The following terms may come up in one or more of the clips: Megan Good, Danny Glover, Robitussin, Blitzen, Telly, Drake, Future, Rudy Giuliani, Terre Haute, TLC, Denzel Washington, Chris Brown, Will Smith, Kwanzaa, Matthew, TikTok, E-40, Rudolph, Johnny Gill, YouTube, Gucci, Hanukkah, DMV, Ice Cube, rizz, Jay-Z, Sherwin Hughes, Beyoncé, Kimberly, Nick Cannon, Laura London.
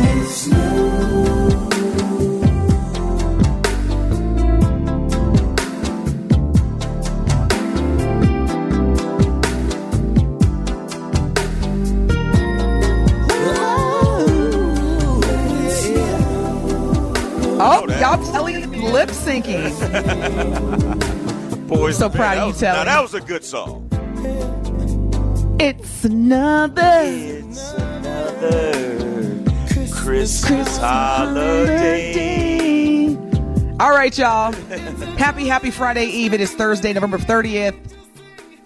Let's know. Lip syncing. So proud of you, Telly. Now that was a good song. It's another Christmas holiday. All right, y'all. Happy Friday Eve. It is Thursday, November 30th.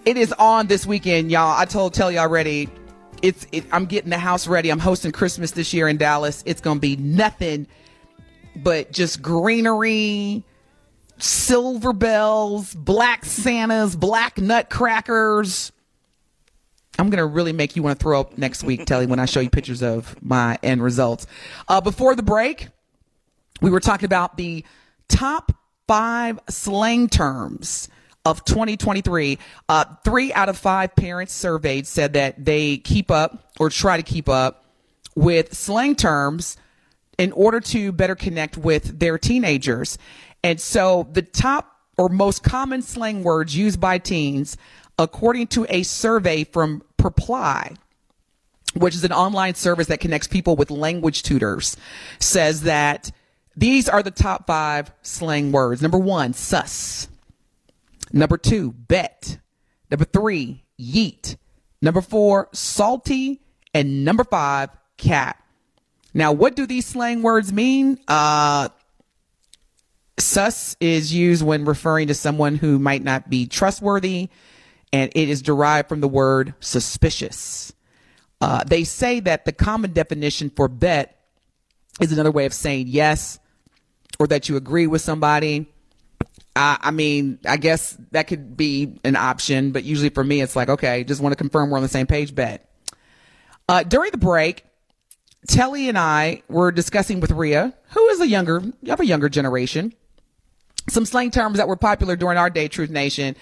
It is on this weekend, y'all. I told Telly already. I'm getting the house ready. I'm hosting Christmas this year in Dallas. It's gonna be nothing but just greenery, silver bells, black Santas, black nutcrackers. I'm going to really make you want to throw up next week, Telly, when I show you pictures of my end results. Before the break, we were talking about the top 5 slang terms of 2023. 3 out of 5 parents surveyed said that they keep up or try to keep up with slang terms in order to better connect with their teenagers. And so the top or most common slang words used by teens, according to a survey from Perply, which is an online service that connects people with language tutors, says that these are the top 5 slang words. Number 1, sus. Number 2, bet. Number 3, yeet. Number 4, salty. And number 5, cat. Now, what do these slang words mean? Sus is used when referring to someone who might not be trustworthy, and it is derived from the word suspicious. They say that the common definition for bet is another way of saying yes, or that you agree with somebody. I mean, I guess that could be an option, but usually for me, it's like, okay, just want to confirm we're on the same page, bet. During the break, Telly and I were discussing with Rhea, who is a younger generation, some slang terms that were popular during our day, Truth Nation.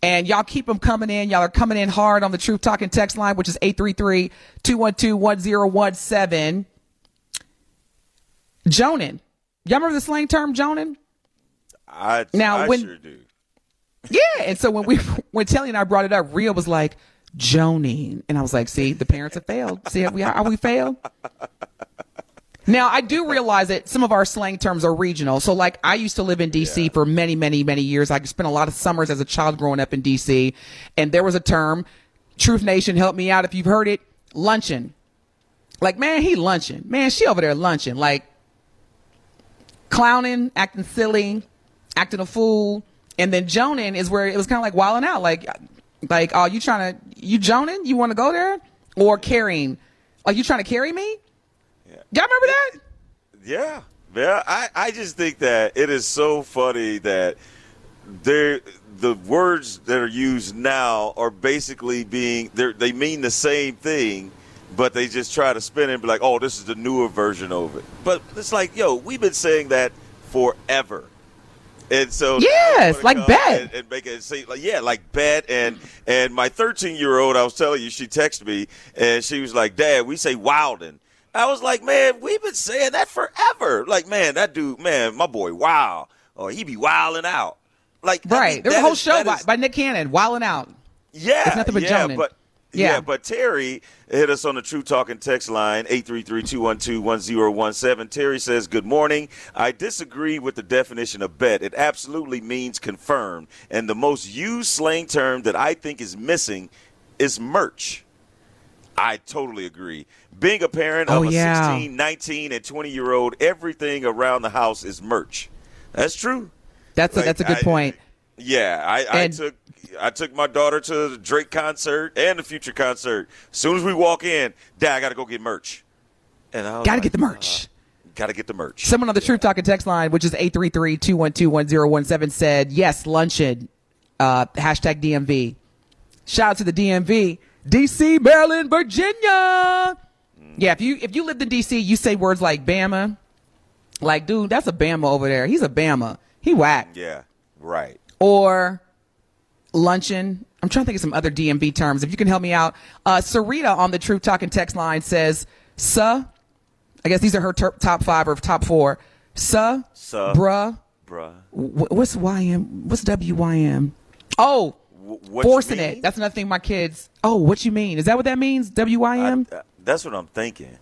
And y'all keep them coming in. Y'all are coming in hard on the Truth Talking text line, which is 833-212-1017. Jonin. Y'all remember the slang term Jonin? I sure do. Yeah. And so when Telly and I brought it up, Rhea was like, Joning, and I was like, see, the parents have failed. See, we failed. Now, I do realize that some of our slang terms are regional. So, like, I used to live in D.C. for many, many, many years. I spent a lot of summers as a child growing up in D.C., and there was a term, Truth Nation, help me out if you've heard it, luncheon. Like, man, he lunching. Man, she over there lunching. Like, clowning, acting silly, acting a fool. And then joning is where it was kind of like wilding out, like, oh, you joning? You want to go there? Or carrying? Are you trying to carry me? Yeah. Y'all remember that? Yeah. Yeah. I just think that it is so funny that the words that are used now are basically they mean the same thing, but they just try to spin it and be like, oh, this is the newer version of it. But it's like, yo, we've been saying that forever. And so yes, like bet and make it say like bet and my 13-year-old, I was telling you, she texted me and she was like, Dad, we say wildin'. I was like, man, we've been saying that forever. Like, man, that dude, man, my boy, wow, or he be wildin' out. Like, right, I mean, there's a whole show by Nick Cannon, wildin' out. Yeah, it's nothing but jonin'. But Terry hit us on the True Talking text line, 833-212-1017. Terry says, good morning. I disagree with the definition of bet. It absolutely means confirmed. And the most used slang term that I think is missing is merch. I totally agree. Being a parent of a 16, 19, and 20-year-old, everything around the house is merch. That's true. That's a good point. Yeah, I took my daughter to the Drake concert and the Future concert. As soon as we walk in, Dad, I got to go get merch. And I got to get the merch. Got to get the merch. Someone on the Truth Talking text line, which is 833-212-1017, said, yes, luncheon, hashtag DMV. Shout out to the DMV, D.C., Maryland, Virginia. Yeah, if you lived in D.C., you say words like Bama, Like, dude, that's a Bama over there. He's a Bama. He whack. Yeah, right. Or luncheon. I'm trying to think of some other DMV terms. If you can help me out. Sarita on the Truth Talking text line says, suh. I guess these are her top five or top four. Suh. Suh. Bruh. Bruh. What's YM? What's WYM? Oh. Forcing it. That's another thing my kids. Oh, what you mean? Is that what that means? WYM? That's what I'm thinking.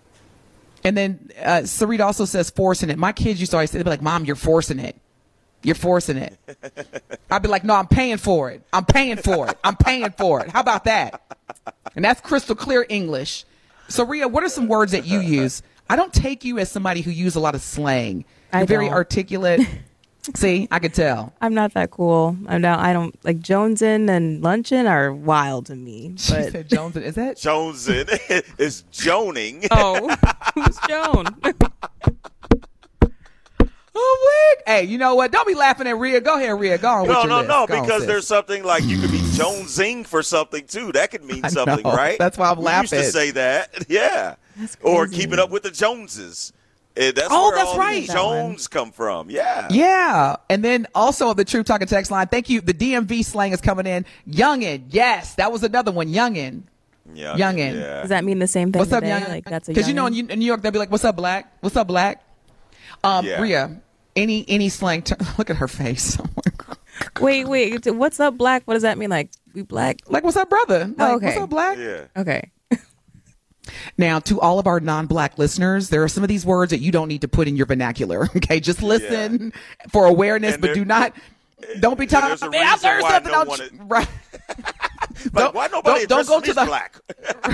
And then Sarita also says forcing it. My kids used to always say, they'd be like, Mom, you're forcing it. You're forcing it. I'd be like, no, I'm paying for it. I'm paying for it. I'm paying for it. How about that? And that's crystal clear English. Sarita, what are some words that you use? I don't take you as somebody who uses a lot of slang. You're very articulate. See, I could tell. I'm not that cool. I don't like Jonesin and luncheon are wild to me. But... She said Jonesin. Is that Jonesin? It's Joning. Oh, who's Joan? Oh, wig. Hey, you know what? Don't be laughing at Rhea. Go ahead, Rhea. Go on. No, because there's something like you could be Jonesing for something too. That could mean something, right? That's why I'm laughing. We used to say that. Yeah. Or keeping up with the Joneses. That's where Jones come from. Yeah. Yeah. And then also the True Talking text line. Thank you. The DMV slang is coming in. Youngin. Yes. That was another one. Youngin. Youngin. Yeah. Does that mean the same thing? What's today? Up, youngin? Like, that's a youngin. Because, you know, in New York, they'll be like, what's up, black? What's up, black? Yeah. Rhea, any slang term? Look at her face. Wait. What's up, black? What does that mean? Like, we black? Like, what's up, brother? Like, oh, okay. What's up, black? Yeah. Okay. Now, to all of our non-black listeners, there are some of these words that you don't need to put in your vernacular. Okay, just listen for awareness, and but don't be talking about right. Like, why nobody don't go to the black.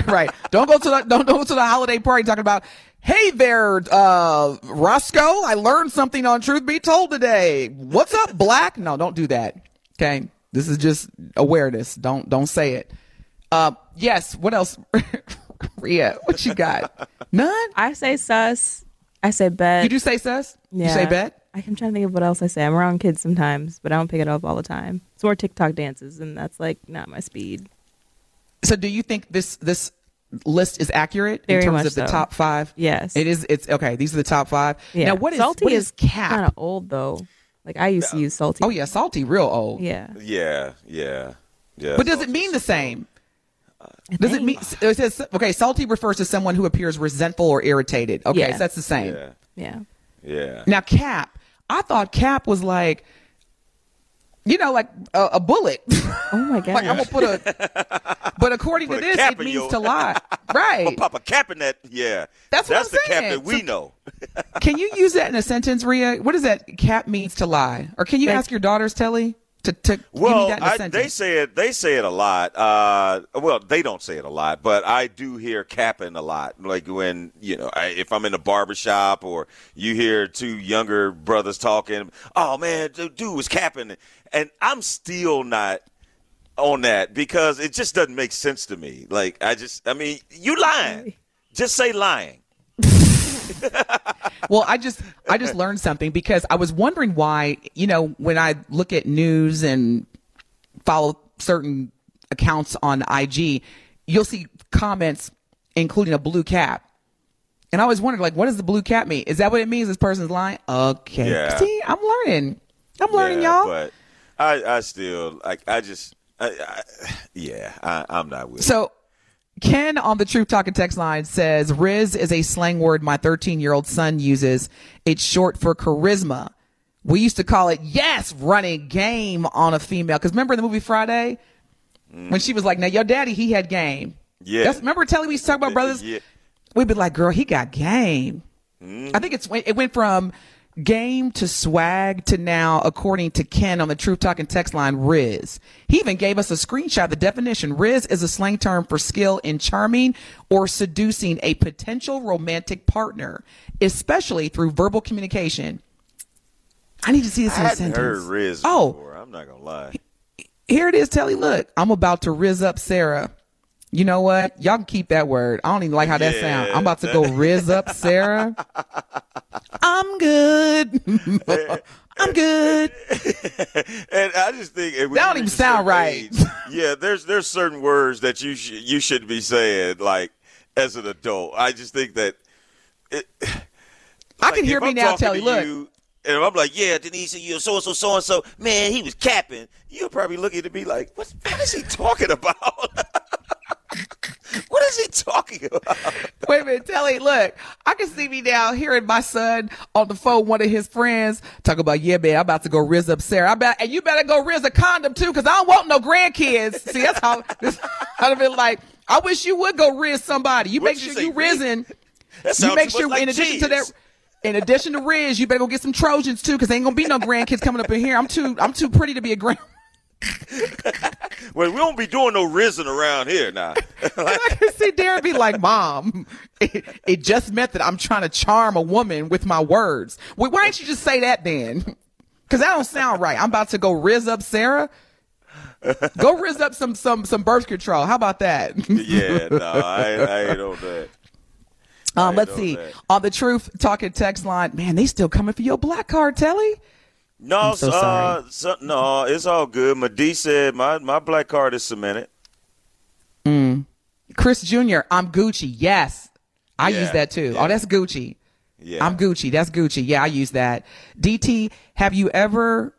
Right. Don't go to the holiday party talking about, hey there, Roscoe, I learned something on Truth Be Told today. What's up, black? No, don't do that. Okay. This is just awareness. Don't say it. Yes, what else? Rhea, what you got? None? I say sus. I say bet. You do say sus? Yeah. You say bet? I'm trying to think of what else I say. I'm around kids sometimes, but I don't pick it up all the time. It's more TikTok dances, and that's like not my speed. So do you think this list is accurate in terms of the top five? Yes. It is. It's okay. These are the top five. Yeah. Now, what is cap? Kind of old, though. Like, I used to use salty. Oh, yeah. Salty, real old. Yeah. Yeah. Yeah. Yeah. But does it mean the same? Does it mean it says okay? Salty refers to someone who appears resentful or irritated. Okay, so that's the same. Yeah. Now cap, I thought cap was like, you know, like a bullet. Oh my god! Like I'm gonna put a. But according to this, it means to lie, right? I'm gonna pop a cap in that. Yeah, that's what I'm saying. Cap that we know. Can you use that in a sentence, Rhea? What does that cap means to lie? Or can you ask your daughters, Telly? They say it a lot. Well, they don't say it a lot, but I do hear capping a lot. Like when, you know, if I'm in a barbershop or you hear two younger brothers talking, oh man, dude was capping. And I'm still not on that because it just doesn't make sense to me. Like, I mean, you lying. Just say lying. Well, I just learned something because I was wondering why, you know, when I look at news and follow certain accounts on IG, you'll see comments including a blue cap. And I always wondered, like, what does the blue cap mean? Is that what it means? This person's lying? Okay. Yeah. See, I'm learning, y'all. But I still, like, I'm not with it. So Ken on the Truth Talking text line says, Riz is a slang word my 13-year-old son uses. It's short for charisma. We used to call it, running game on a female. Because remember in the movie Friday? When she was like, now, your daddy, he had game. Yeah. Remember telling me we used to talk about brothers? Yeah. We'd be like, girl, he got game. I think it went from game to swag to now, according to Ken on the Truth Talking text line, Riz. He even gave us a screenshot of the definition. Riz is a slang term for skill in charming or seducing a potential romantic partner, especially through verbal communication. I need to see this in a sentence. I hadn't heard Riz before. I'm not going to lie. Here it is, Telly. Look, I'm about to Riz up Sarah. You know what? Y'all can keep that word. I don't even like how that sounds. I'm about to go Riz up Sarah. I'm good. I'm good. And I just think that don't even sound right. Age, there's certain words that you should be saying like as an adult. I just think that I can hear me now, Telly. Look. And I'm like, yeah, Denise, you so-and-so, so-and-so. Man, he was capping. You're probably looking at me like, what is he talking about? What is he talking about? Wait a minute, Telly, look, I can see me now hearing my son on the phone, one of his friends, talk about, yeah, man, I'm about to go rizz up Sarah. And you better go rizz a condom, too, because I don't want no grandkids. See, that's how I'd have been like, I wish you would go rizz somebody. You make sure you rizzing. You make sure, in addition to that... In addition to Riz, you better go get some Trojans too, because ain't gonna be no grandkids coming up in here. I'm too pretty to be a grand. Well, we don't be doing no rizzing around here now. I can see Darren be like, "Mom, it just meant that I'm trying to charm a woman with my words." Well, why didn't you just say that then? Because that don't sound right. I'm about to go rizz up Sarah. Go rizz up some birth control. How about that? Yeah, no, I ain't on that. Let's see. On the Truth Talking text line, man, they still coming for your black card, Telly. No, I'm so sorry. No, it's all good. Madi said my black card is cemented. Chris Jr., I'm Gucci. Yes, I use that too. Yeah. Oh, that's Gucci. Yeah, I'm Gucci. That's Gucci. Yeah, I use that. DT, have you ever?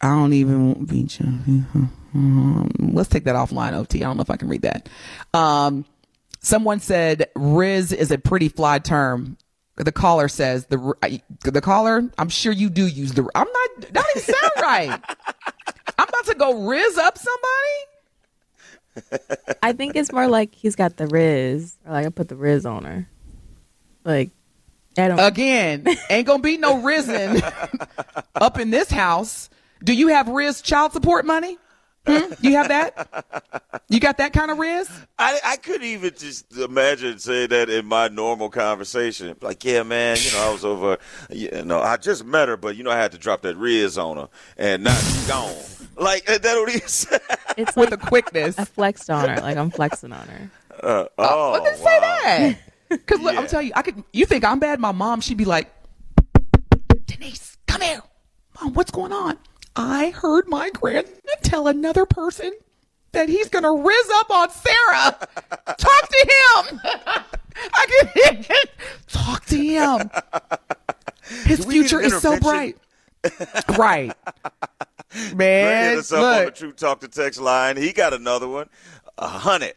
I don't even want to be. Let's take that offline, OT. I don't know if I can read that. Someone said Riz is a pretty fly term. The caller says the caller. I'm sure you do use the. I'm not. That doesn't even sound right. I'm about to go Riz up somebody. I think it's more like he's got the Riz. Or like I put the Riz on her. Like I don't. Again, ain't gonna be no rizzing up in this house. Do you have Riz child support money? You have that? You got that kind of riz? I couldn't even just imagine saying that in my normal conversation. Like, yeah, man, you know, I was over, you know, I just met her, but, you know, I had to drop that riz on her and now she's gone. Like, that don't even sound. It's with like a quickness. I flexed on her. Like, I'm flexing on her. Oh, did say that? Because, look, yeah. I'm telling you, you think I'm bad? My mom, she'd be like, Denise, come here. Mom, what's going on? I heard my grandson tell another person that he's going to rizz up on Sarah. Talk to him. Talk to him. His future is so bright. Right. Man, look. On the True Talk to Text line. He got another one. 100.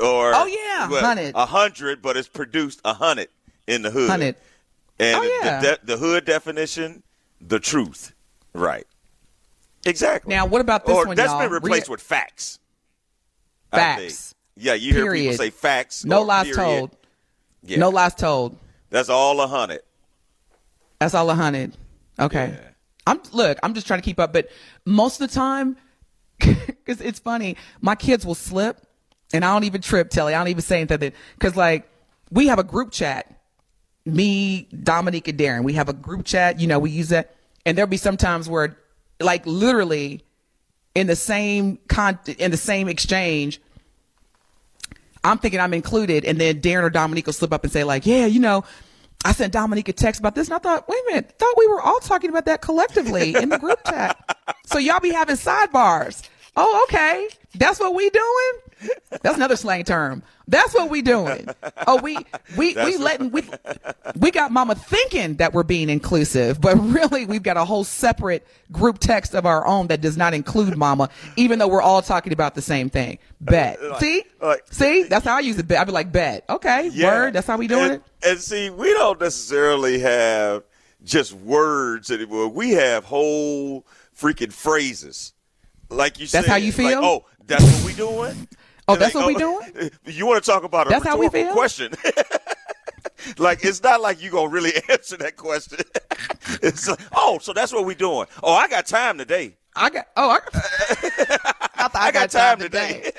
Or, oh, yeah, 100. 100, but it's produced 100 in the hood. 100. And the hood definition, the truth. Right. Exactly. Now, what about this one, that's y'all? Been replaced with facts. Facts. Yeah, you hear people say facts. No lies told. Yeah. No lies told. That's all 100. That's all 100. Okay. Yeah. I'm just trying to keep up, but most of the time, because it's funny, my kids will slip, and I don't even trip, Telly. I don't even say anything. Because, like, we have a group chat. Me, Dominique, and Darren. We have a group chat. You know, we use that. And there'll be some times where, like, literally in the same exchange, I'm thinking I'm included, and then Darren or Dominique will slip up and say, like, yeah, you know, I sent Dominique a text about this, and I thought, wait a minute, thought we were all talking about that collectively in the group chat. So y'all be having sidebars. Oh, okay. That's what we doing? That's another slang term. That's what we doing. Oh, we got mama thinking that we're being inclusive, but really we've got a whole separate group text of our own that does not include mama, even though we're all talking about the same thing. Bet. See? That's how I use it. Bet. I'd be like, bet. Okay. Yeah. Word. That's how we doing it. And see, we don't necessarily have just words anymore. We have whole freaking phrases. Like you said, that's how you feel. Like, oh, that's what we doing. Oh, that's what we doing. You want to talk about a rhetorical question? Like, it's not like you gonna really answer that question. It's like, oh, so that's what we doing. Oh, I got time today. I got time today.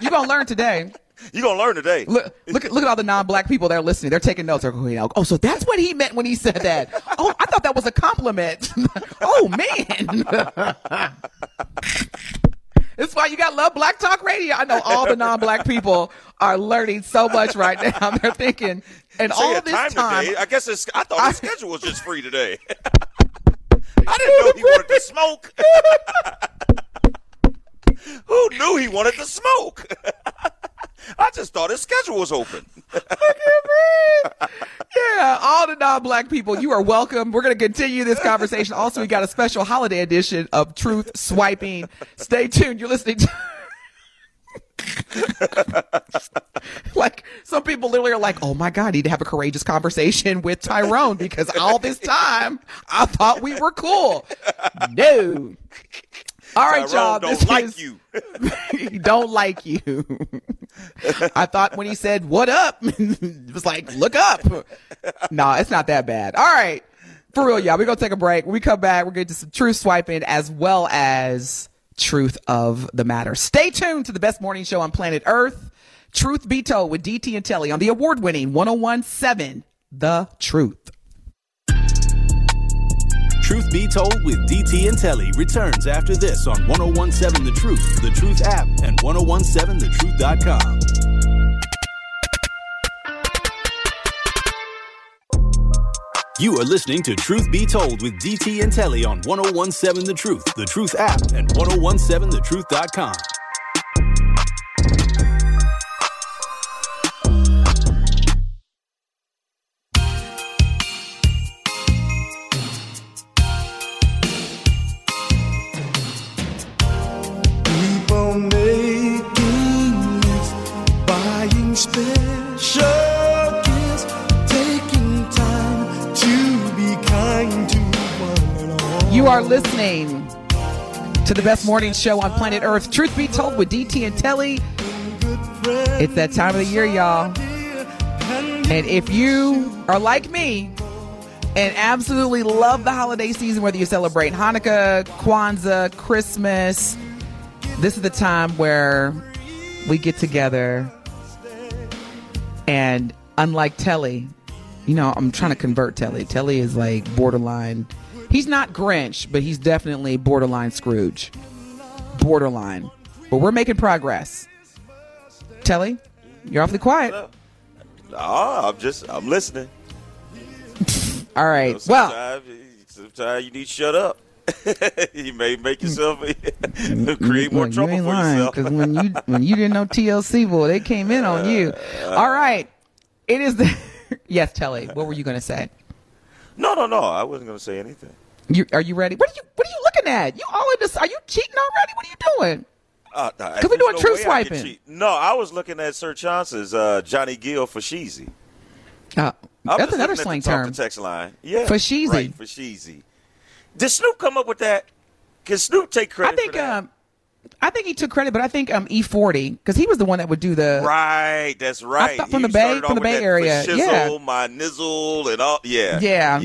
You gonna learn today. You gonna learn today. Look at all the non-black people that are listening. They're taking notes. Oh, so that's what he meant when he said that. Oh, I thought that was a compliment. Oh man. That's why you got Love Black Talk Radio. I know all the non-black people are learning so much right now. They're thinking, and so all this time today, I guess I thought the schedule was just free today. I didn't know he wanted to smoke. Who knew he wanted to smoke? I just thought his schedule was open. I can't breathe. Yeah, all the non-black people, you are welcome. We're going to continue this conversation. Also, we got a special holiday edition of Truth Swiping. Stay tuned. You're listening to... Like, some people literally are like, oh my God, I need to have a courageous conversation with Tyrone because all this time I thought we were cool. No. All right, y'all. Don't like you. He don't like you. I thought when he said, what up? It was like, look up. No, it's not that bad. All right. For real, y'all. We're going to take a break. When we come back, we're going to do some truth swiping as well as truth of the matter. Stay tuned to the best morning show on planet Earth. Truth Be Told with DT and Telly on the award-winning 101.7 The Truth. Truth Be Told with DT and Telly returns after this on 101.7 The Truth, The Truth app, and 1017thetruth.com. You are listening to Truth Be Told with DT and Telly on 101.7 The Truth, The Truth app, and 1017thetruth.com. Special gifts, taking time to be kind to one another. You are listening to the best morning show on planet Earth, Truth Be Told with DT and Telly. It's that time of the year, y'all. And if you are like me and absolutely love the holiday season, whether you celebrate Hanukkah, Kwanzaa, Christmas, this is the time where we get together. And unlike Telly, you know, I'm trying to convert Telly. Telly is like borderline. He's not Grinch, but he's definitely borderline Scrooge. Borderline. But we're making progress. Telly, you're awfully quiet. Oh, I'm listening. All right. You know, sometimes you need to shut up. You may make yourself create more trouble for yourself. Because when you didn't know TLC, boy, they came in on you. All right, it is the yes, Telly. What were you going to say? No, I wasn't going to say anything. Are you ready? What are you looking at? You all in this? Are you cheating already? What are you doing? Because we're doing truth swiping. No, I was looking at Sir Chance's Johnny Gill for Sheezy. That's another slang term. Text line. Yeah, for Sheezy. Right, for Sheezy. Did Snoop come up with that? Can Snoop take credit for that? I think he took credit, but I think E-40, because he was the one that would do the... Right, that's right. From the Bay Area. Yeah. My nizzle and all. Yeah.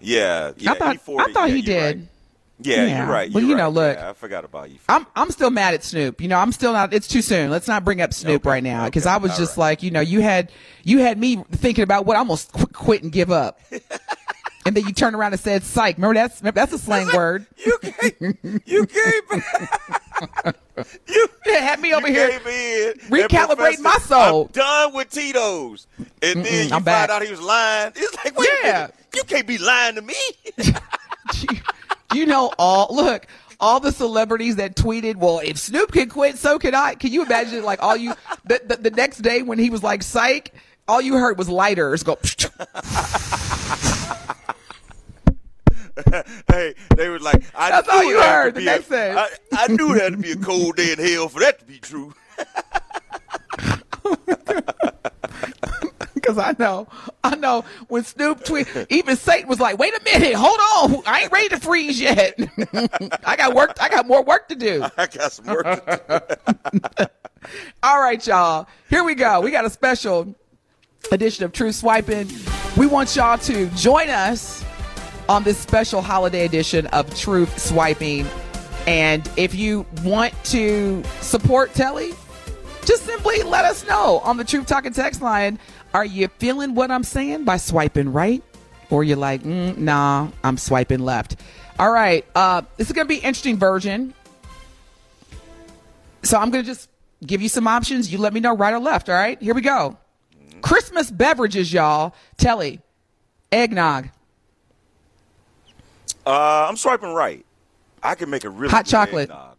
I thought he did. Right. Yeah, you're right. Well, look. Yeah, I forgot about you. I'm still mad at Snoop. I'm still not. It's too soon. Let's not bring up Snoop right now because I was just like, you had me thinking about what I'm going to quit and give up. And then you turned around and said, psych. Remember, that's a slang word. You had me over here recalibrate my soul. I'm done with Tito's. And then you found out he was lying. It's like, wait a minute. You can't be lying to me. All the celebrities that tweeted, well, if Snoop can quit, so can I. Can you imagine, like, all you, the next day when he was like, psych, all you heard was lighters go. Hey, they were like, I knew it had to be a cold day in hell for that to be true. Because I know when Snoop tweeted, even Satan was like, wait a minute, hold on, I ain't ready to freeze yet. I got some work to do. All right, y'all, here we go. We got a special edition of Truth Swiping. We want y'all to join us on this special holiday edition of Truth Swiping. And if you want to support Telly, just simply let us know on the Truth Talking text line. Are you feeling what I'm saying by swiping right? Or you're like, nah, I'm swiping left. All right. This is going to be an interesting version. So I'm going to just give you some options. You let me know right or left. All right, here we go. Christmas beverages, y'all. Telly, eggnog. I'm swiping right. I can make a really hot chocolate. Eggnog.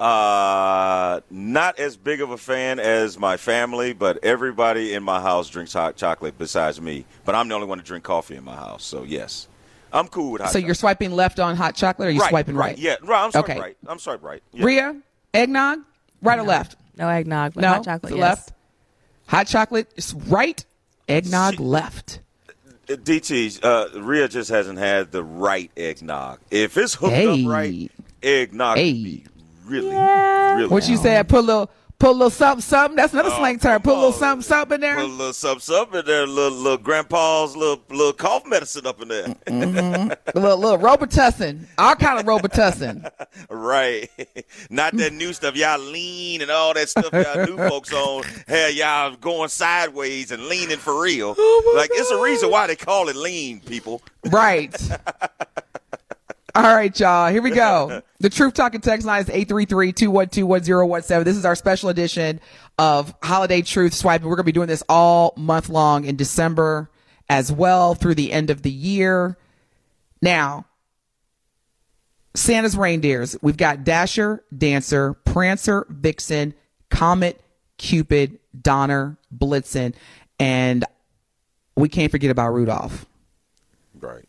Not as big of a fan as my family, but everybody in my house drinks hot chocolate besides me. But I'm the only one to drink coffee in my house, so yes. I'm cool with hot chocolate. So you're swiping left on hot chocolate, or are you swiping right? Yeah, right. I'm swiping right. I'm swiping right. Yeah. Rhea, eggnog, right or left? No eggnog. No, hot chocolate, yes. Left. Hot chocolate is right, eggnog left. DT, Rhea just hasn't had the right eggnog. If it's hooked up right, eggnog would be really, really. What you said, put a little something, something. That's another slang term. Put a little something, something in there. Put a little something, something in there. Little grandpa's little cough medicine up in there. Mm-hmm. little Robitussin. Our kind of Robitussin. Right. Not that new stuff. Y'all lean and all that stuff y'all new folks on. Hell, y'all going sideways and leaning for real. Oh my God. It's a reason why they call it lean, people. Right. All right, y'all. Here we go. The Truth Talking text line is 833-212-1017. This is our special edition of Holiday Truth Swipe. We're going to be doing this all month long in December as well through the end of the year. Now, Santa's reindeers. We've got Dasher, Dancer, Prancer, Vixen, Comet, Cupid, Donner, Blitzen, and we can't forget about Rudolph. Right.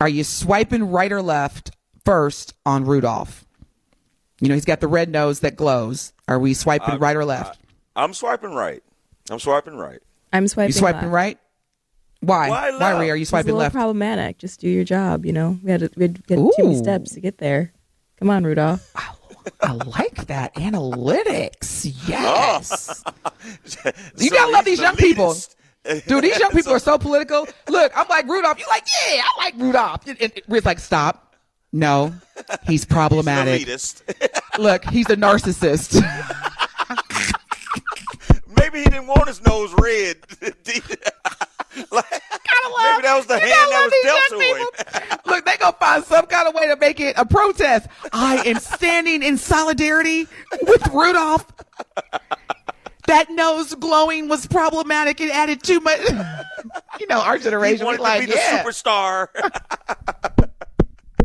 Are you swiping right or left first on Rudolph? You know, he's got the red nose that glows. Are we swiping right or left? I'm swiping right. I'm swiping right. I'm swiping left. You swiping right? Why? Why, Rhea, are you swiping left? It's a little problematic. Just do your job, you know. We had too many steps to get there. Come on, Rudolph. I like that. Analytics. Yes. So you got to love these young people. Dude, these young people are so political. Look, I'm like, Rudolph. You're like, yeah, I like Rudolph. And Riz like, stop. No, he's problematic. He's an elitist. Look, he's a narcissist. Maybe he didn't want his nose red. Maybe that was the hand that was dealt to him. Look, they gonna find some kind of way to make it a protest. I am standing in solidarity with Rudolph. That nose glowing was problematic. It added too much. You know, our generation was like, yeah. He wanted to be the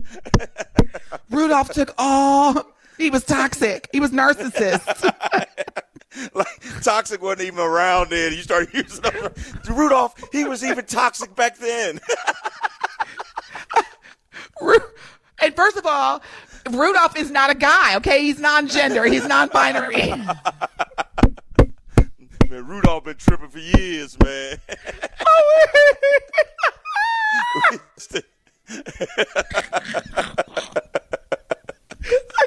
superstar. Rudolph took all. He was toxic. He was narcissist. Like, toxic wasn't even around then. You started using Rudolph. He was even toxic back then. And first of all, Rudolph is not a guy, okay? He's non-gender. He's non-binary. Man, Rudolph been tripping for years, man. I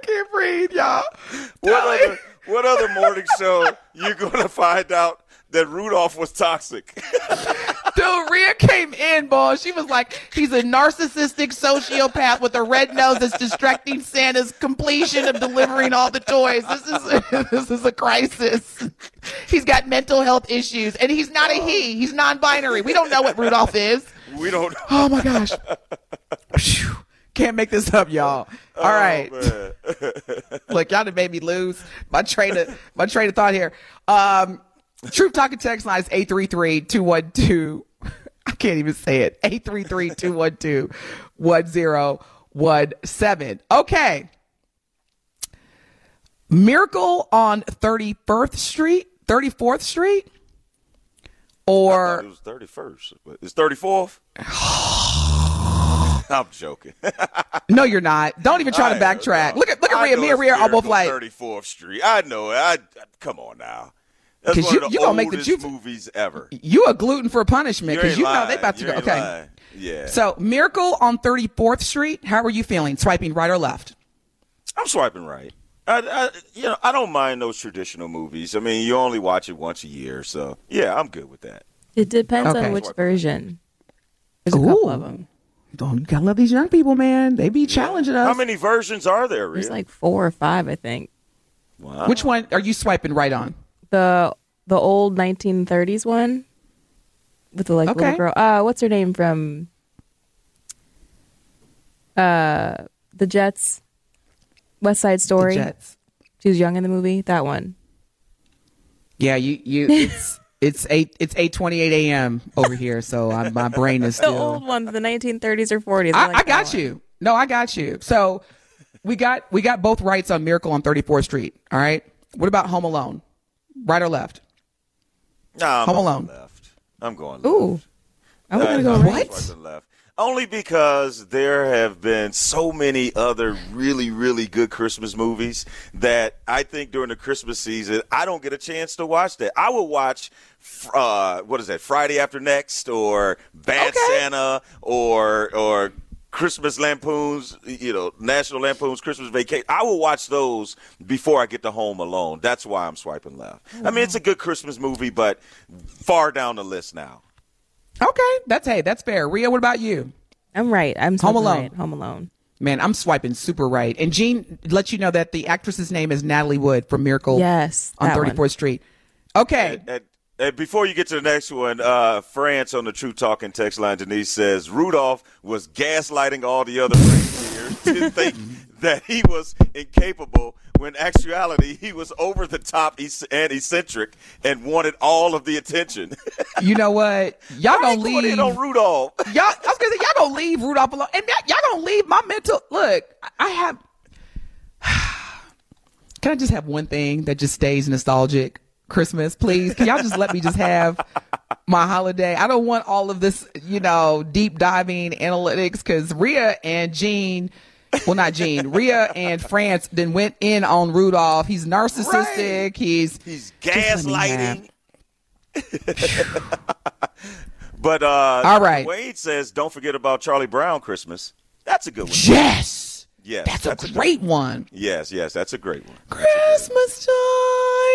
can't breathe, y'all. What other morning show you gonna find out that Rudolph was toxic? Dude, Rhea came in, boy. She was like, he's a narcissistic sociopath with a red nose that's distracting Santa's completion of delivering all the toys. This is a crisis. He's got mental health issues, and he's not a he. He's non-binary. We don't know what Rudolph is. We don't know. Oh, my gosh. Whew. Can't make this up, y'all. All right. Look, y'all done made me lose my train of thought here. Truth Talking text line is 833-212. I can't even say it. 833-212-1017. Okay. Miracle on 34th Street? Or it was 31st, but it's 34th. I'm joking. No, you're not. Don't even try to backtrack. Look at Rhea. Me and Rhea are both like 34th Street. I know it. Come on now. That's one of the oldest movies ever. You are gluten for punishment because you know they about to go. Okay. Lying. Yeah. So Miracle on 34th Street. How are you feeling? Swiping right or left? I'm swiping right. I don't mind those traditional movies. I mean, you only watch it once a year, so yeah, I'm good with that. It depends on which version. There's a couple of them. You gotta love these young people, man. They be challenging us. How many versions are there, Rhea? There's like 4 or 5, I think. Wow. Which one are you swiping right on? The old 1930s one with the little girl. What's her name from the Jets? West Side Story. The Jets. She was young in the movie. That one. Yeah, you. It's 8:28 a.m. over here, so my brain is still the old ones, the 1930s or 40s. I got you. No, I got you. So We got both rights on Miracle on 34th Street. All right. What about Home Alone? Right or left? No, Home Alone. Left. I'm going left. Ooh. I'm going to go right. Left. Only because there have been so many other really, really good Christmas movies that I think during the Christmas season, I don't get a chance to watch that. I will watch, Friday After Next or Bad Santa or Christmas Lampoon's, National Lampoon's Christmas Vacation. I will watch those before I get to Home Alone. That's why I'm swiping left. Wow. I mean, it's a good Christmas movie, but far down the list now. Okay, that's fair. Ria, what about you? I'm right. I'm Home Alone. Right. Home Alone. Man, I'm swiping super right. And Jean, let you know that the actress's name is Natalie Wood from Miracle on 34th Street. Okay. And before you get to the next one, France on the True Talking text line, Denise says, Rudolph was gaslighting all the other reindeers to think that he was incapable when actuality he was over the top and eccentric and wanted all of the attention. You know what? Y'all gonna leave in on Rudolph. Y'all gonna leave Rudolph alone. And y'all gonna leave my mental look. Can I just have one thing that just stays nostalgic? Christmas, please. Can y'all just let me just have my holiday? I don't want all of this, deep diving analytics, because Rhea and France then went in on Rudolph. He's narcissistic. Right. He's gaslighting. But all right. Wade says, don't forget about Charlie Brown Christmas. That's a good one. Yes. That's a great one. Yes, that's a great one. Christmas time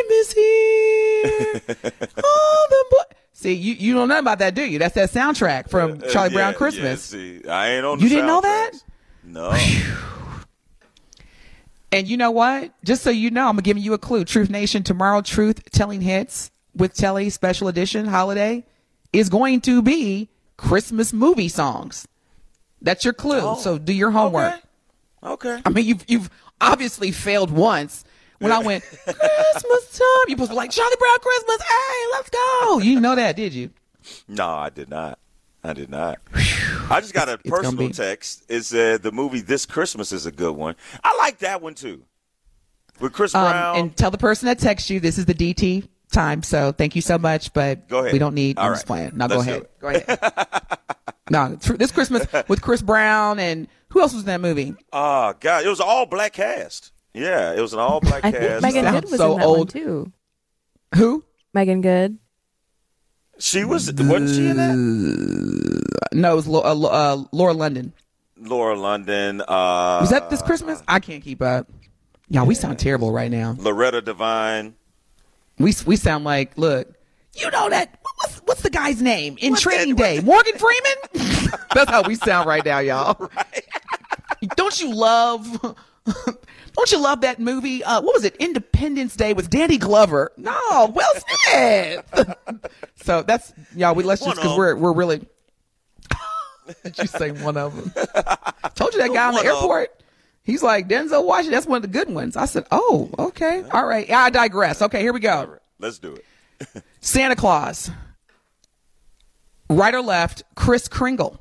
is here. See, you don't know about that, do you? That's that soundtrack from Charlie Brown Christmas. Yeah, see, I ain't on the soundtrack. You didn't know that? No. And you know what? Just so you know, I'm giving you a clue. Truth Nation, tomorrow, Truth Telling Hits with Telly Special Edition Holiday is going to be Christmas movie songs. That's your clue. Oh, so do your homework. Okay. I mean, you've obviously failed once. When I went, Christmas time, you supposed to be like, Charlie Brown Christmas, hey, let's go. You know that, did you? No, I did not. I just got a personal text. It said the movie This Christmas is a good one. I like that one, too. With Chris Brown. And tell the person that texts you, this is the DT time, so thank you so much, but go ahead. We don't need this plan. Now go ahead. No, This Christmas with Chris Brown and who else was in that movie? Oh, God, it was an all-black cast. Yeah, it was an all-black cast. I think Megan Good was so in that old one, too. Who? Megan Good. She wasn't she in that? No, it was Laura London. Laura London. Was that This Christmas? I can't keep up. Y'all, we sound terrible right now. Loretta Devine. We sound like, look, you know that, what's the guy's name in Training Day? Morgan Freeman? That's how we sound right now, y'all. Right. Don't you love that movie? What was it? Independence Day with Danny Glover. No, Will Smith. So that's we're really. Did you say one of them? Told you that guy in the airport. He's like Denzel Washington. That's one of the good ones. I said, oh, okay, all right. I digress. Okay, here we go. Let's do it. Santa Claus. Right or left? Kris Kringle.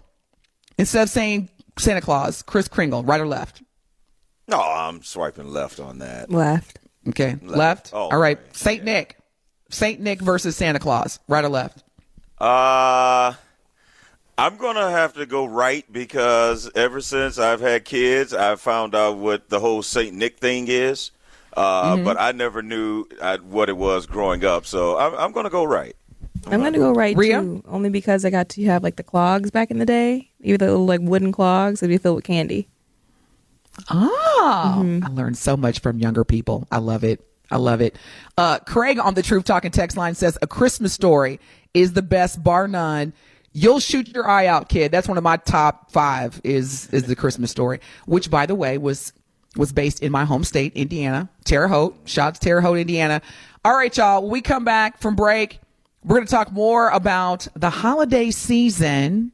Instead of saying Santa Claus, Kris Kringle. Right or left? No, I'm swiping left on that. Left. Okay. Left. Oh, all right. St. Nick. St. Nick versus Santa Claus. Right or left? I'm going to have to go right because ever since I've had kids, I've found out what the whole St. Nick thing is. But I never knew what it was growing up. So I'm going to go right. I'm going to go right, Rhea? Too. Only because I got to have the clogs back in the day. Either the little wooden clogs that would be filled with candy. Oh, I learned so much from younger people. I love it. Craig on the Truth Talking text line says A Christmas Story is the best, bar none. You'll shoot your eye out, kid. That's one of my top 5 is The Christmas Story, which, by the way, was based in my home state, Indiana, Terre Haute. Shout out to Terre Haute, Indiana. All right, y'all. When we come back from break, we're going to talk more about the holiday season.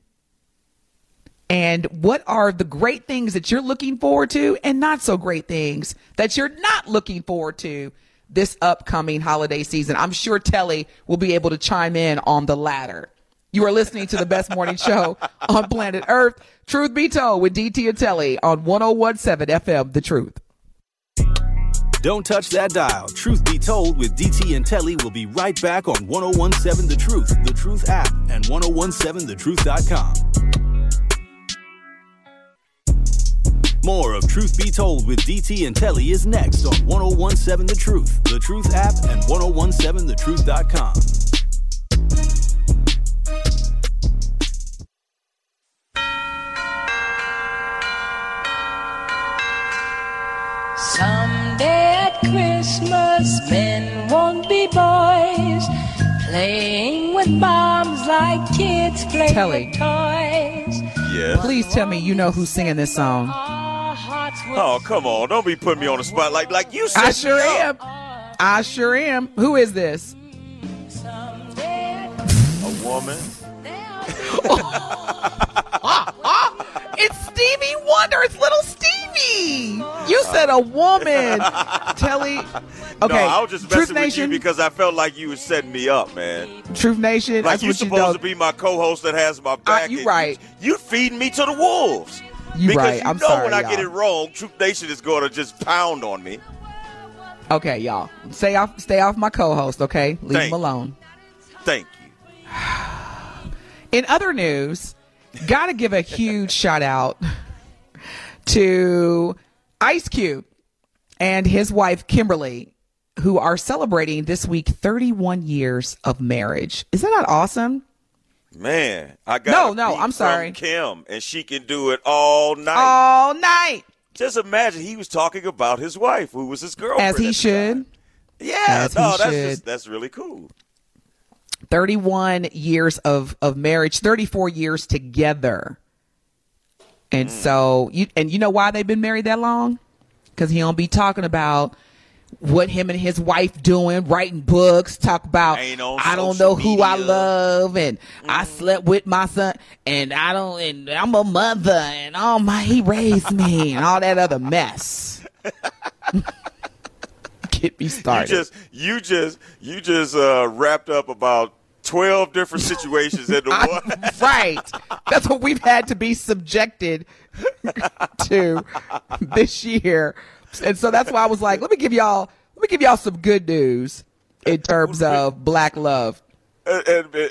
And what are the great things that you're looking forward to and not so great things that you're not looking forward to this upcoming holiday season? I'm sure Telly will be able to chime in on the latter. You are listening to the best morning show on planet Earth. Truth Be Told with DT and Telly on 101.7 FM, The Truth. Don't touch that dial. Truth Be Told with DT and Telly will be right back on 101.7 The Truth, The Truth app, and 101.7thetruth.com. More of Truth Be Told with DT and Telly is next on 101.7 The Truth app, and 101.7thetruth.com. Someday at Christmas, men won't be boys, playing with bombs like kids play with toys. Yeah. Please tell me you know who's singing this song. Oh, come on. Don't be putting me on the spot like you said. I sure am. Who is this? A woman. It's Stevie Wonder. It's little Stevie. You said a woman. Telly. Okay. No, I was just messing with you because I felt like you were setting me up, man. Truth Nation. Like you're supposed to be my co-host that has my back. You right. You feeding me to the wolves. You right. I'm sorry, because you know when I get it wrong, Truth Nation is going to just pound on me. Okay, y'all. Stay off my co-host, okay? Leave him alone. Thank you. In other news, gotta give a huge shout out to Ice Cube and his wife, Kimberly, who are celebrating this week 31 years of marriage. Isn't that awesome? Man, I got no, I'm sorry, Kim, and she can do it all night. All night. Just imagine he was talking about his wife, who was his girlfriend. As he should. Yeah, that's really cool. 31 years of marriage, 34 years together. And so, you know why they've been married that long? Because he don't be talking about what him and his wife doing, writing books, talk about, I don't know who media I love, and I slept with my son, and I'm a mother, and oh my, he raised me, and all that other mess. Get me started. You just wrapped up about 12 different situations into one. Right. That's what we've had to be subjected to this year. And so that's why I was like, let me give y'all some good news in terms of black love. And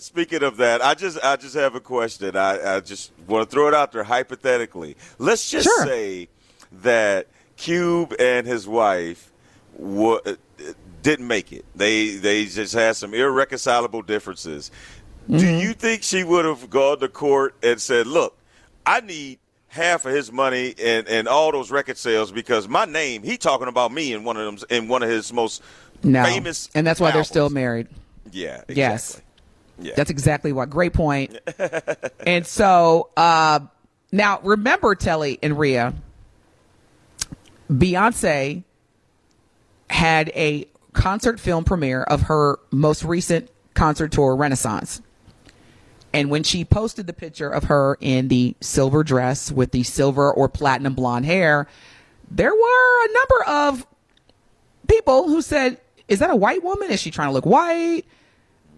speaking of that, I just have a question. I just want to throw it out there hypothetically. Let's just say that Cube and his wife didn't make it. They just had some irreconcilable differences. Mm-hmm. Do you think she would have gone to court and said, look, I need half of his money and all those record sales because my name, he talking about me in one of his most famous and that's why albums. They're still married. Yeah, exactly. Yes. Yeah. That's exactly why. Great point. And so now remember, Telly and Rhea, Beyonce had a concert film premiere of her most recent concert tour, Renaissance. And when she posted the picture of her in the silver dress with the silver or platinum blonde hair, there were a number of people who said, is that a white woman? Is she trying to look white?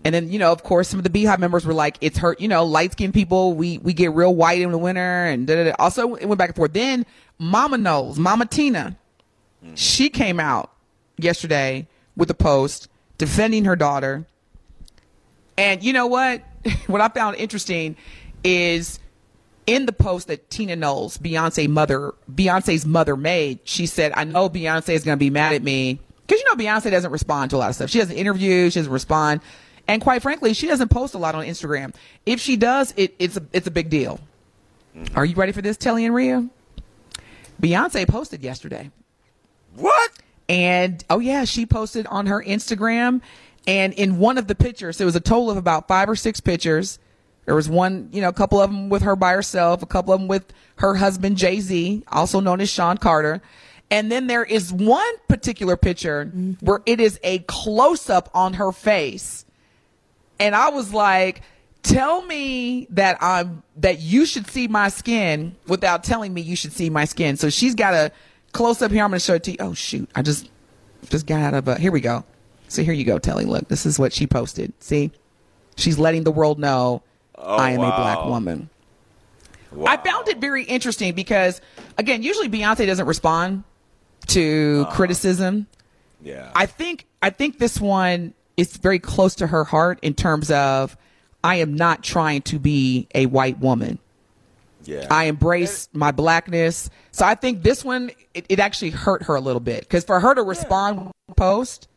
And then, of course, some of the Beehive members were like, it's her, light-skinned people, we get real white in the winter, and da-da-da. Also, it went back and forth. Then Mama Knowles, Mama Tina, she came out yesterday with a post defending her daughter. And you know what? What I found interesting is in the post that Tina Knowles, Beyonce's mother made, she said, I know Beyonce is going to be mad at me. Because, Beyonce doesn't respond to a lot of stuff. She doesn't interview. She doesn't respond. And quite frankly, she doesn't post a lot on Instagram. If she does, it's a big deal. Are you ready for this, Telly and Rhea? Beyonce posted yesterday. What? And, oh, yeah, she posted on her Instagram. And in one of the pictures, there was a total of about 5 or 6 pictures. There was one, a couple of them with her by herself, a couple of them with her husband, Jay-Z, also known as Sean Carter. And then there is one particular picture where it is a close-up on her face. And I was like, tell me that you should see my skin without telling me you should see my skin. So she's got a close up here. I'm going to show it to you. Oh, shoot. I just got out of here we go. So here you go, Telly. Look, this is what she posted. See? She's letting the world know I am a black woman. Wow. I found it very interesting because, again, usually Beyonce doesn't respond to criticism. Yeah, I think this one is very close to her heart in terms of I am not trying to be a white woman. Yeah, I embrace my blackness. So I think this one, it actually hurt her a little bit because for her to respond post,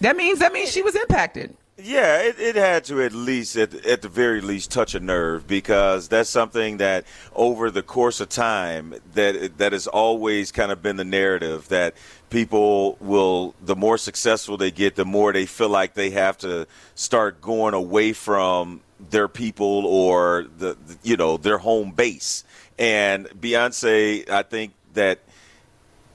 that means she was impacted. Yeah, it had to at least, at the very least, touch a nerve because that's something that over the course of time that has always kind of been the narrative that people will, the more successful they get, the more they feel like they have to start going away from their people or their home base. And Beyonce, I think that,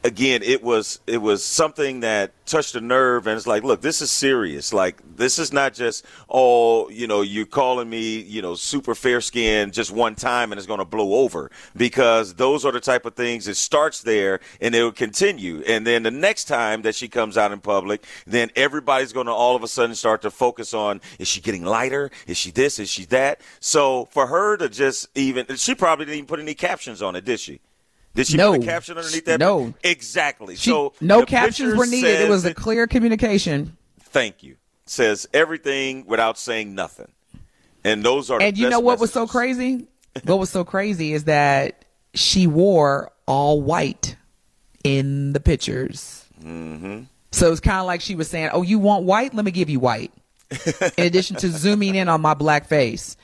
again, it was something that touched a nerve, and it's like, look, this is serious. Like, this is not just, you're calling me, super fair-skinned just one time and it's going to blow over, because those are the type of things, it starts there and it will continue. And then the next time that she comes out in public, then everybody's going to all of a sudden start to focus on, is she getting lighter? Is she this? Is she that? So for her to just she probably didn't even put any captions on it, did she? Did she put a caption underneath that? No. Exactly. So no captions were needed. It was a clear communication. Thank you. Says everything without saying nothing. And those are the best messages. And you know what was so crazy? What was so crazy is that she wore all white in the pictures. Mm-hmm. So it's kind of like she was saying, oh, you want white? Let me give you white. In addition to zooming in on my black face.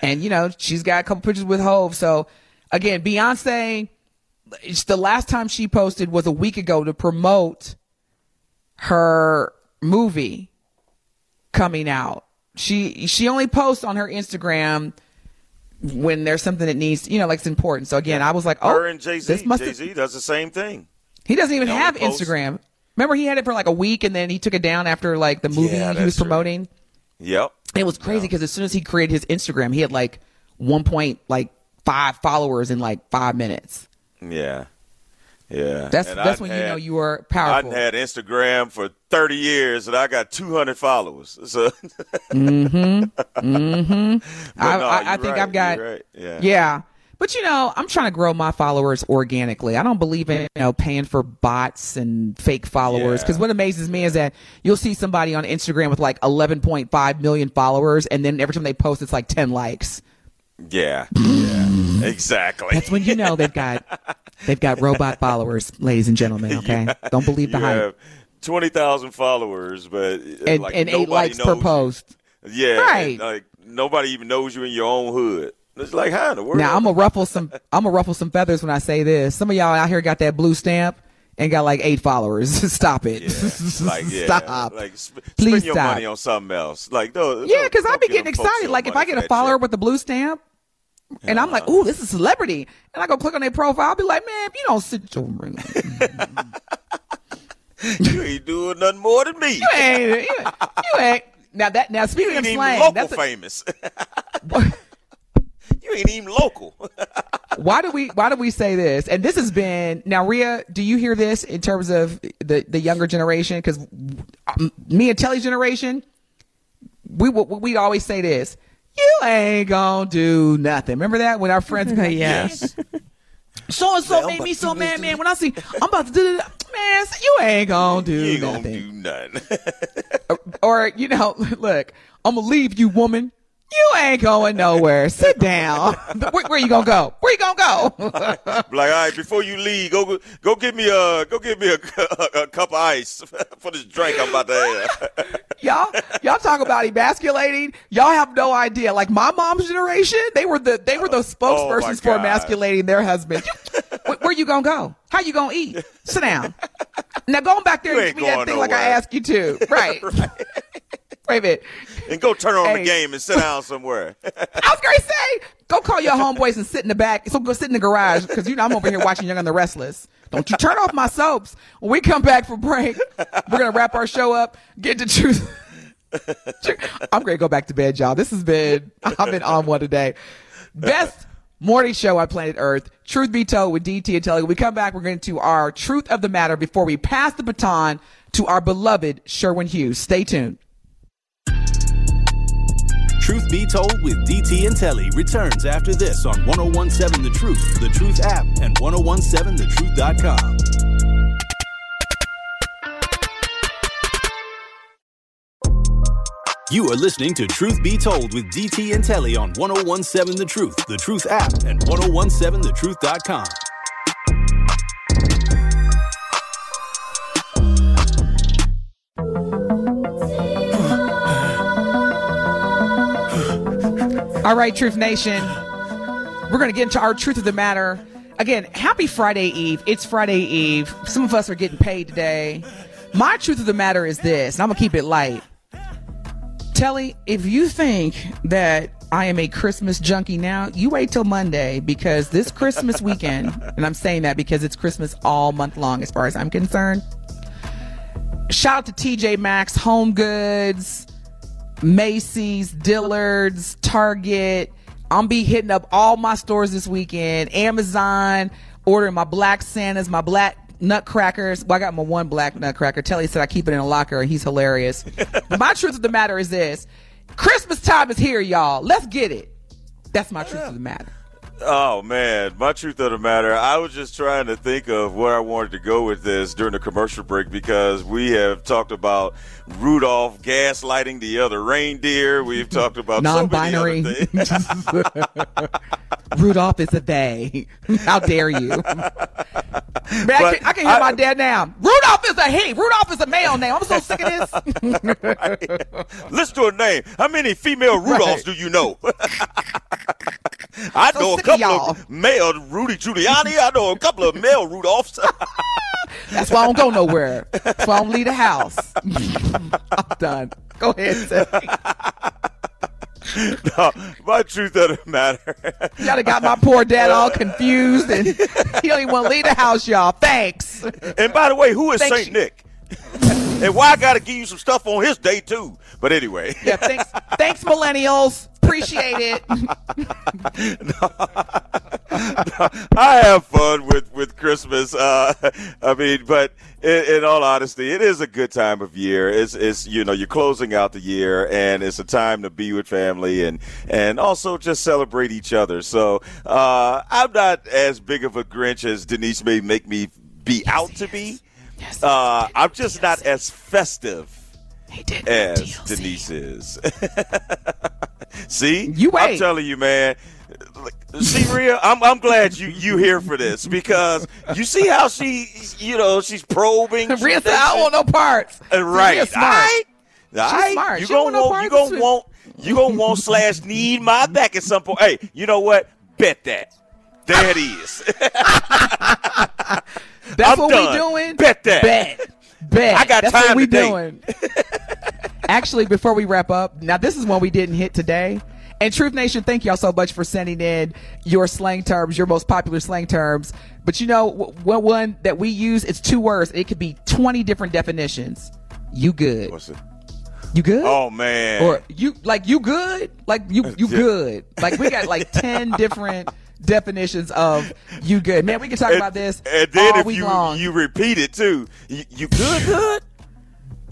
And, she's got a couple pictures with Hove. So, again, Beyonce... It's the last time she posted was a week ago to promote her movie coming out. She only posts on her Instagram when there's something that needs, it's important. So again, I was like, her and Jay-Z. Jay-Z does the same thing. He doesn't even have Instagram. Remember, he had it for like a week and then he took it down after like the movie he was promoting. Yep. It was crazy because as soon as he created his Instagram, he had like 1.5 followers in like 5 minutes. Yeah. Yeah. That's when you know you are powerful. I've had Instagram for 30 years and I got 200 followers. So I think I've got But I'm trying to grow my followers organically. I don't believe in paying for bots and fake followers because what amazes me is that you'll see somebody on Instagram with like 11.5 million followers and then every time they post it's like 10 likes. Yeah. Yeah. Exactly. That's when you know they've got robot followers, ladies and gentlemen, okay? Don't believe the hype. 20,000 followers, but and 8 likes per post. Yeah. Right. Nobody even knows you in your own hood. It's like, how in the world? Now I'm gonna ruffle some feathers when I say this. Some of y'all out here got that blue stamp and got like 8 followers. Stop it. Yeah. Stop. Like, please spend your money on something else. Like, because I be getting excited. Like, if I get a follower with a blue stamp, and I'm like, ooh, this is a celebrity. And I go click on their profile. I'll be like, man, you don't sit your ring. You ain't doing nothing more than me. You ain't. Now speaking of slang. Local that's famous. You ain't even local. Why do we say this? And this has been, now, Rhea, do you hear this in terms of the younger generation? Because me and Telly's generation, we always say this. You ain't gonna do nothing. Remember that when our friends go, yes. So and so made me so mad, man. When I see I'm about to do that, man, so you ain't gonna do nothing. You ain't gonna do nothing. Or look, I'm gonna leave you, woman. You ain't going nowhere. Sit down. Where you gonna go? Where you gonna go? Like, all right, before you leave, go get me a cup of ice for this drink I'm about to have. Y'all talk about emasculating. Y'all have no idea. Like my mom's generation, they were the spokespersons for emasculating their husbands. Where you gonna go? How you gonna eat? Sit down. Now go back there and give me that thing like I asked you to. Right. Right. Wait a minute. And go turn on the game and sit down somewhere. I was going to say, go call your homeboys and sit in the back. So go sit in the garage because, I'm over here watching Young and the Restless. Don't you turn off my soaps. When we come back from break, we're going to wrap our show up, get to choose. I'm going to go back to bed, y'all. I've been on one today. Best morning show on planet Earth. Truth Be Told with DT and Telly. When we come back, we're going to our truth of the matter before we pass the baton to our beloved Sherwin Hughes. Stay tuned. Truth Be Told with DT and Telly returns after this on 101.7 The Truth, The Truth app, and 1017thetruth.com. You are listening to Truth Be Told with DT and Telly on 1017 The Truth app, and 1017thetruth.com. All right, Truth Nation, we're going to get into our truth of the matter. Again, happy Friday Eve. It's Friday Eve. Some of us are getting paid today. My truth of the matter is this, and I'm going to keep it light. Telly, if you think that I am a Christmas junkie now, you wait till Monday, because this Christmas weekend, and I'm saying that because it's Christmas all month long as far as I'm concerned. Shout out to TJ Maxx, Home Goods, Macy's, Dillard's, Target. I'm be hitting up all my stores this weekend. Amazon, ordering my black Santas, my black nutcrackers. Well, I got my one black nutcracker. Telly said I keep it in a locker, and he's hilarious. But my truth of the matter is this. Christmas time is here, y'all. Let's get it. That's my truth of the matter. Oh, man. My truth of the matter, I was just trying to think of where I wanted to go with this during the commercial break, because we have talked about Rudolph gaslighting the other reindeer. We've talked about non-binary. So many other things. Rudolph is a they. How dare you? Man, I can hear my dad now. Rudolph is a he. Rudolph is a male name. I'm so sick of this. Right. List your name. How many female Rudolphs do you know? I know a couple of male Rudy Giuliani. I know a couple of male Rudolphs. That's why I don't go nowhere. That's why I don't leave the house. I'm done. Go ahead, Teddy. No, my truth doesn't matter. Y'all done got my poor dad all confused, and he don't even want to leave the house, y'all. Thanks. And by the way, who is St. Nick? And why I got to give you some stuff on his day, too. But anyway. Yeah, thanks, millennials. Appreciate it. No, I have fun with Christmas. I mean, but in all honesty, it is a good time of year. It's you know, you're closing out the year, and it's a time to be with family and also just celebrate each other. So I'm not as big of a Grinch as Denise may make me be to be. Yes, I'm just not as festive as Denise is. See, you wait. I'm telling you, man. See, Rhea, I'm glad you here for this, because you see how she, you know, she's probing. Rhea said, I want no parts. Right. Rhea's smart. She's smart. You gonna want / need my back at some point. Hey, you know what? Bet that. There it is. That's what we doing. Bet that. Bet. I got time today. That's what we doing. Actually, before we wrap up, now this is one we didn't hit today. And Truth Nation, thank y'all so much for sending in your slang terms, your most popular slang terms. But you know, one that we use, it's two words. It could be 20 different definitions. You good. What's it? You good? Oh, man. Or you good? Like you good. Like we got like 10 different definitions of you good. Man, we can talk about this and then all week long. You repeat it, too. You good?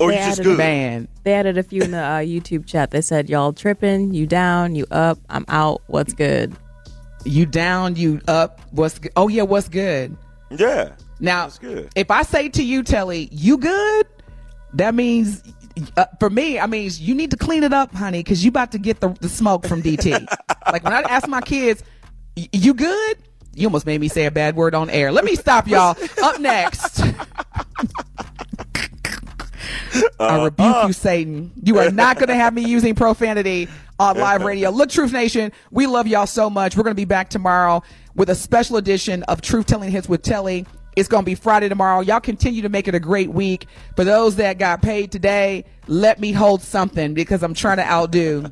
Or you just good? Man. They added a few in the YouTube chat. They said, y'all tripping, you down, you up, I'm out, what's good? You down, you up, what's good? Oh, yeah, what's good? Yeah. Now, good. If I say to you, Telly, you good, that means, for me, I mean, you need to clean it up, honey, because you about to get the smoke from DT. Like, when I ask my kids, you good? You almost made me say a bad word on air. Let me stop, y'all. Up next. I rebuke you, Satan. You are not going to have me using profanity on live radio. Look, Truth Nation, we love y'all so much. We're going to be back tomorrow with a special edition of Truth Telling Hits with Telly. It's going to be Friday tomorrow. Y'all continue to make it a great week. For those that got paid today, let me hold something, because I'm trying to outdo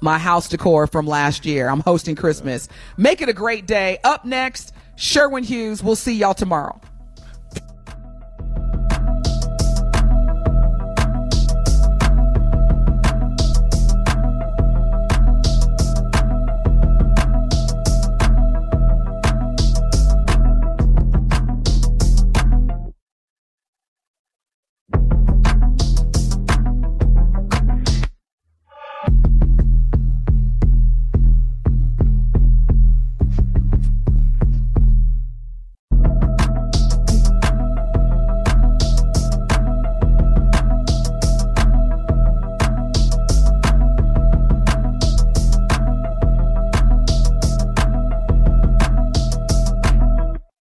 my house decor from last year. I'm hosting Christmas. Make it a great day. Up next, Sherwin Hughes. We'll see y'all tomorrow.